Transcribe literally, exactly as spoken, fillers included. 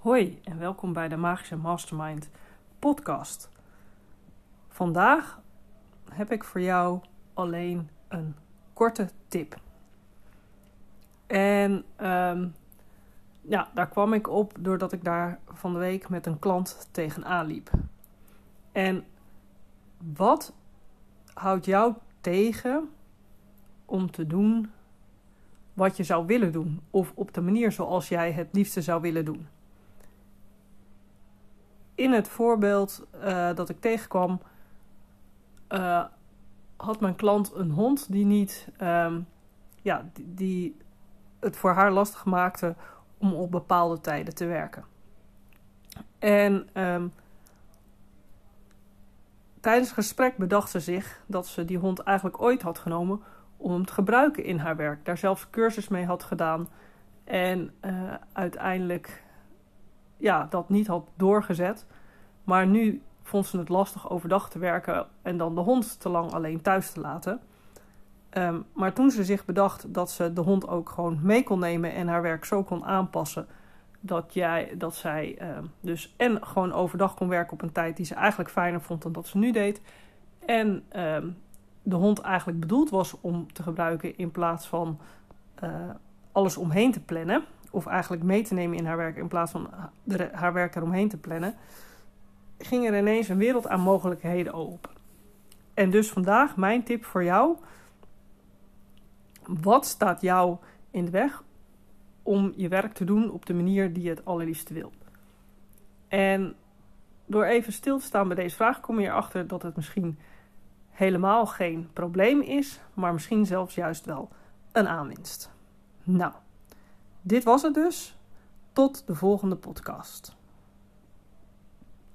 Hoi en welkom bij de Magische Mastermind podcast. Vandaag heb ik voor jou alleen een korte tip. En um, ja, daar kwam ik op doordat ik daar van de week met een klant tegenaan liep. En wat houdt jou tegen om te doen wat je zou willen doen? Of op de manier zoals jij het liefste zou willen doen? In het voorbeeld uh, dat ik tegenkwam, uh, had mijn klant een hond die niet, um, ja, die, die het voor haar lastig maakte om op bepaalde tijden te werken. En um, tijdens het gesprek bedacht ze zich dat ze die hond eigenlijk ooit had genomen om hem te gebruiken in haar werk. Daar zelfs cursus mee had gedaan en uh, uiteindelijk ja, dat niet had doorgezet. Maar nu vond ze het lastig overdag te werken en dan de hond te lang alleen thuis te laten. Um, maar toen ze zich bedacht dat ze de hond ook gewoon mee kon nemen en haar werk zo kon aanpassen, dat, jij, dat zij um, dus en gewoon overdag kon werken op een tijd die ze eigenlijk fijner vond dan dat ze nu deed, en um, de hond eigenlijk bedoeld was om te gebruiken in plaats van uh, alles omheen te plannen, of eigenlijk mee te nemen in haar werk in plaats van haar werk eromheen te plannen, ging er ineens een wereld aan mogelijkheden open. En dus vandaag mijn tip voor jou. Wat staat jou in de weg om je werk te doen op de manier die je het allerliefst wil? En door even stil te staan bij deze vraag kom je erachter dat het misschien helemaal geen probleem is, maar misschien zelfs juist wel een aanwinst. Nou, dit was het dus. Tot de volgende podcast.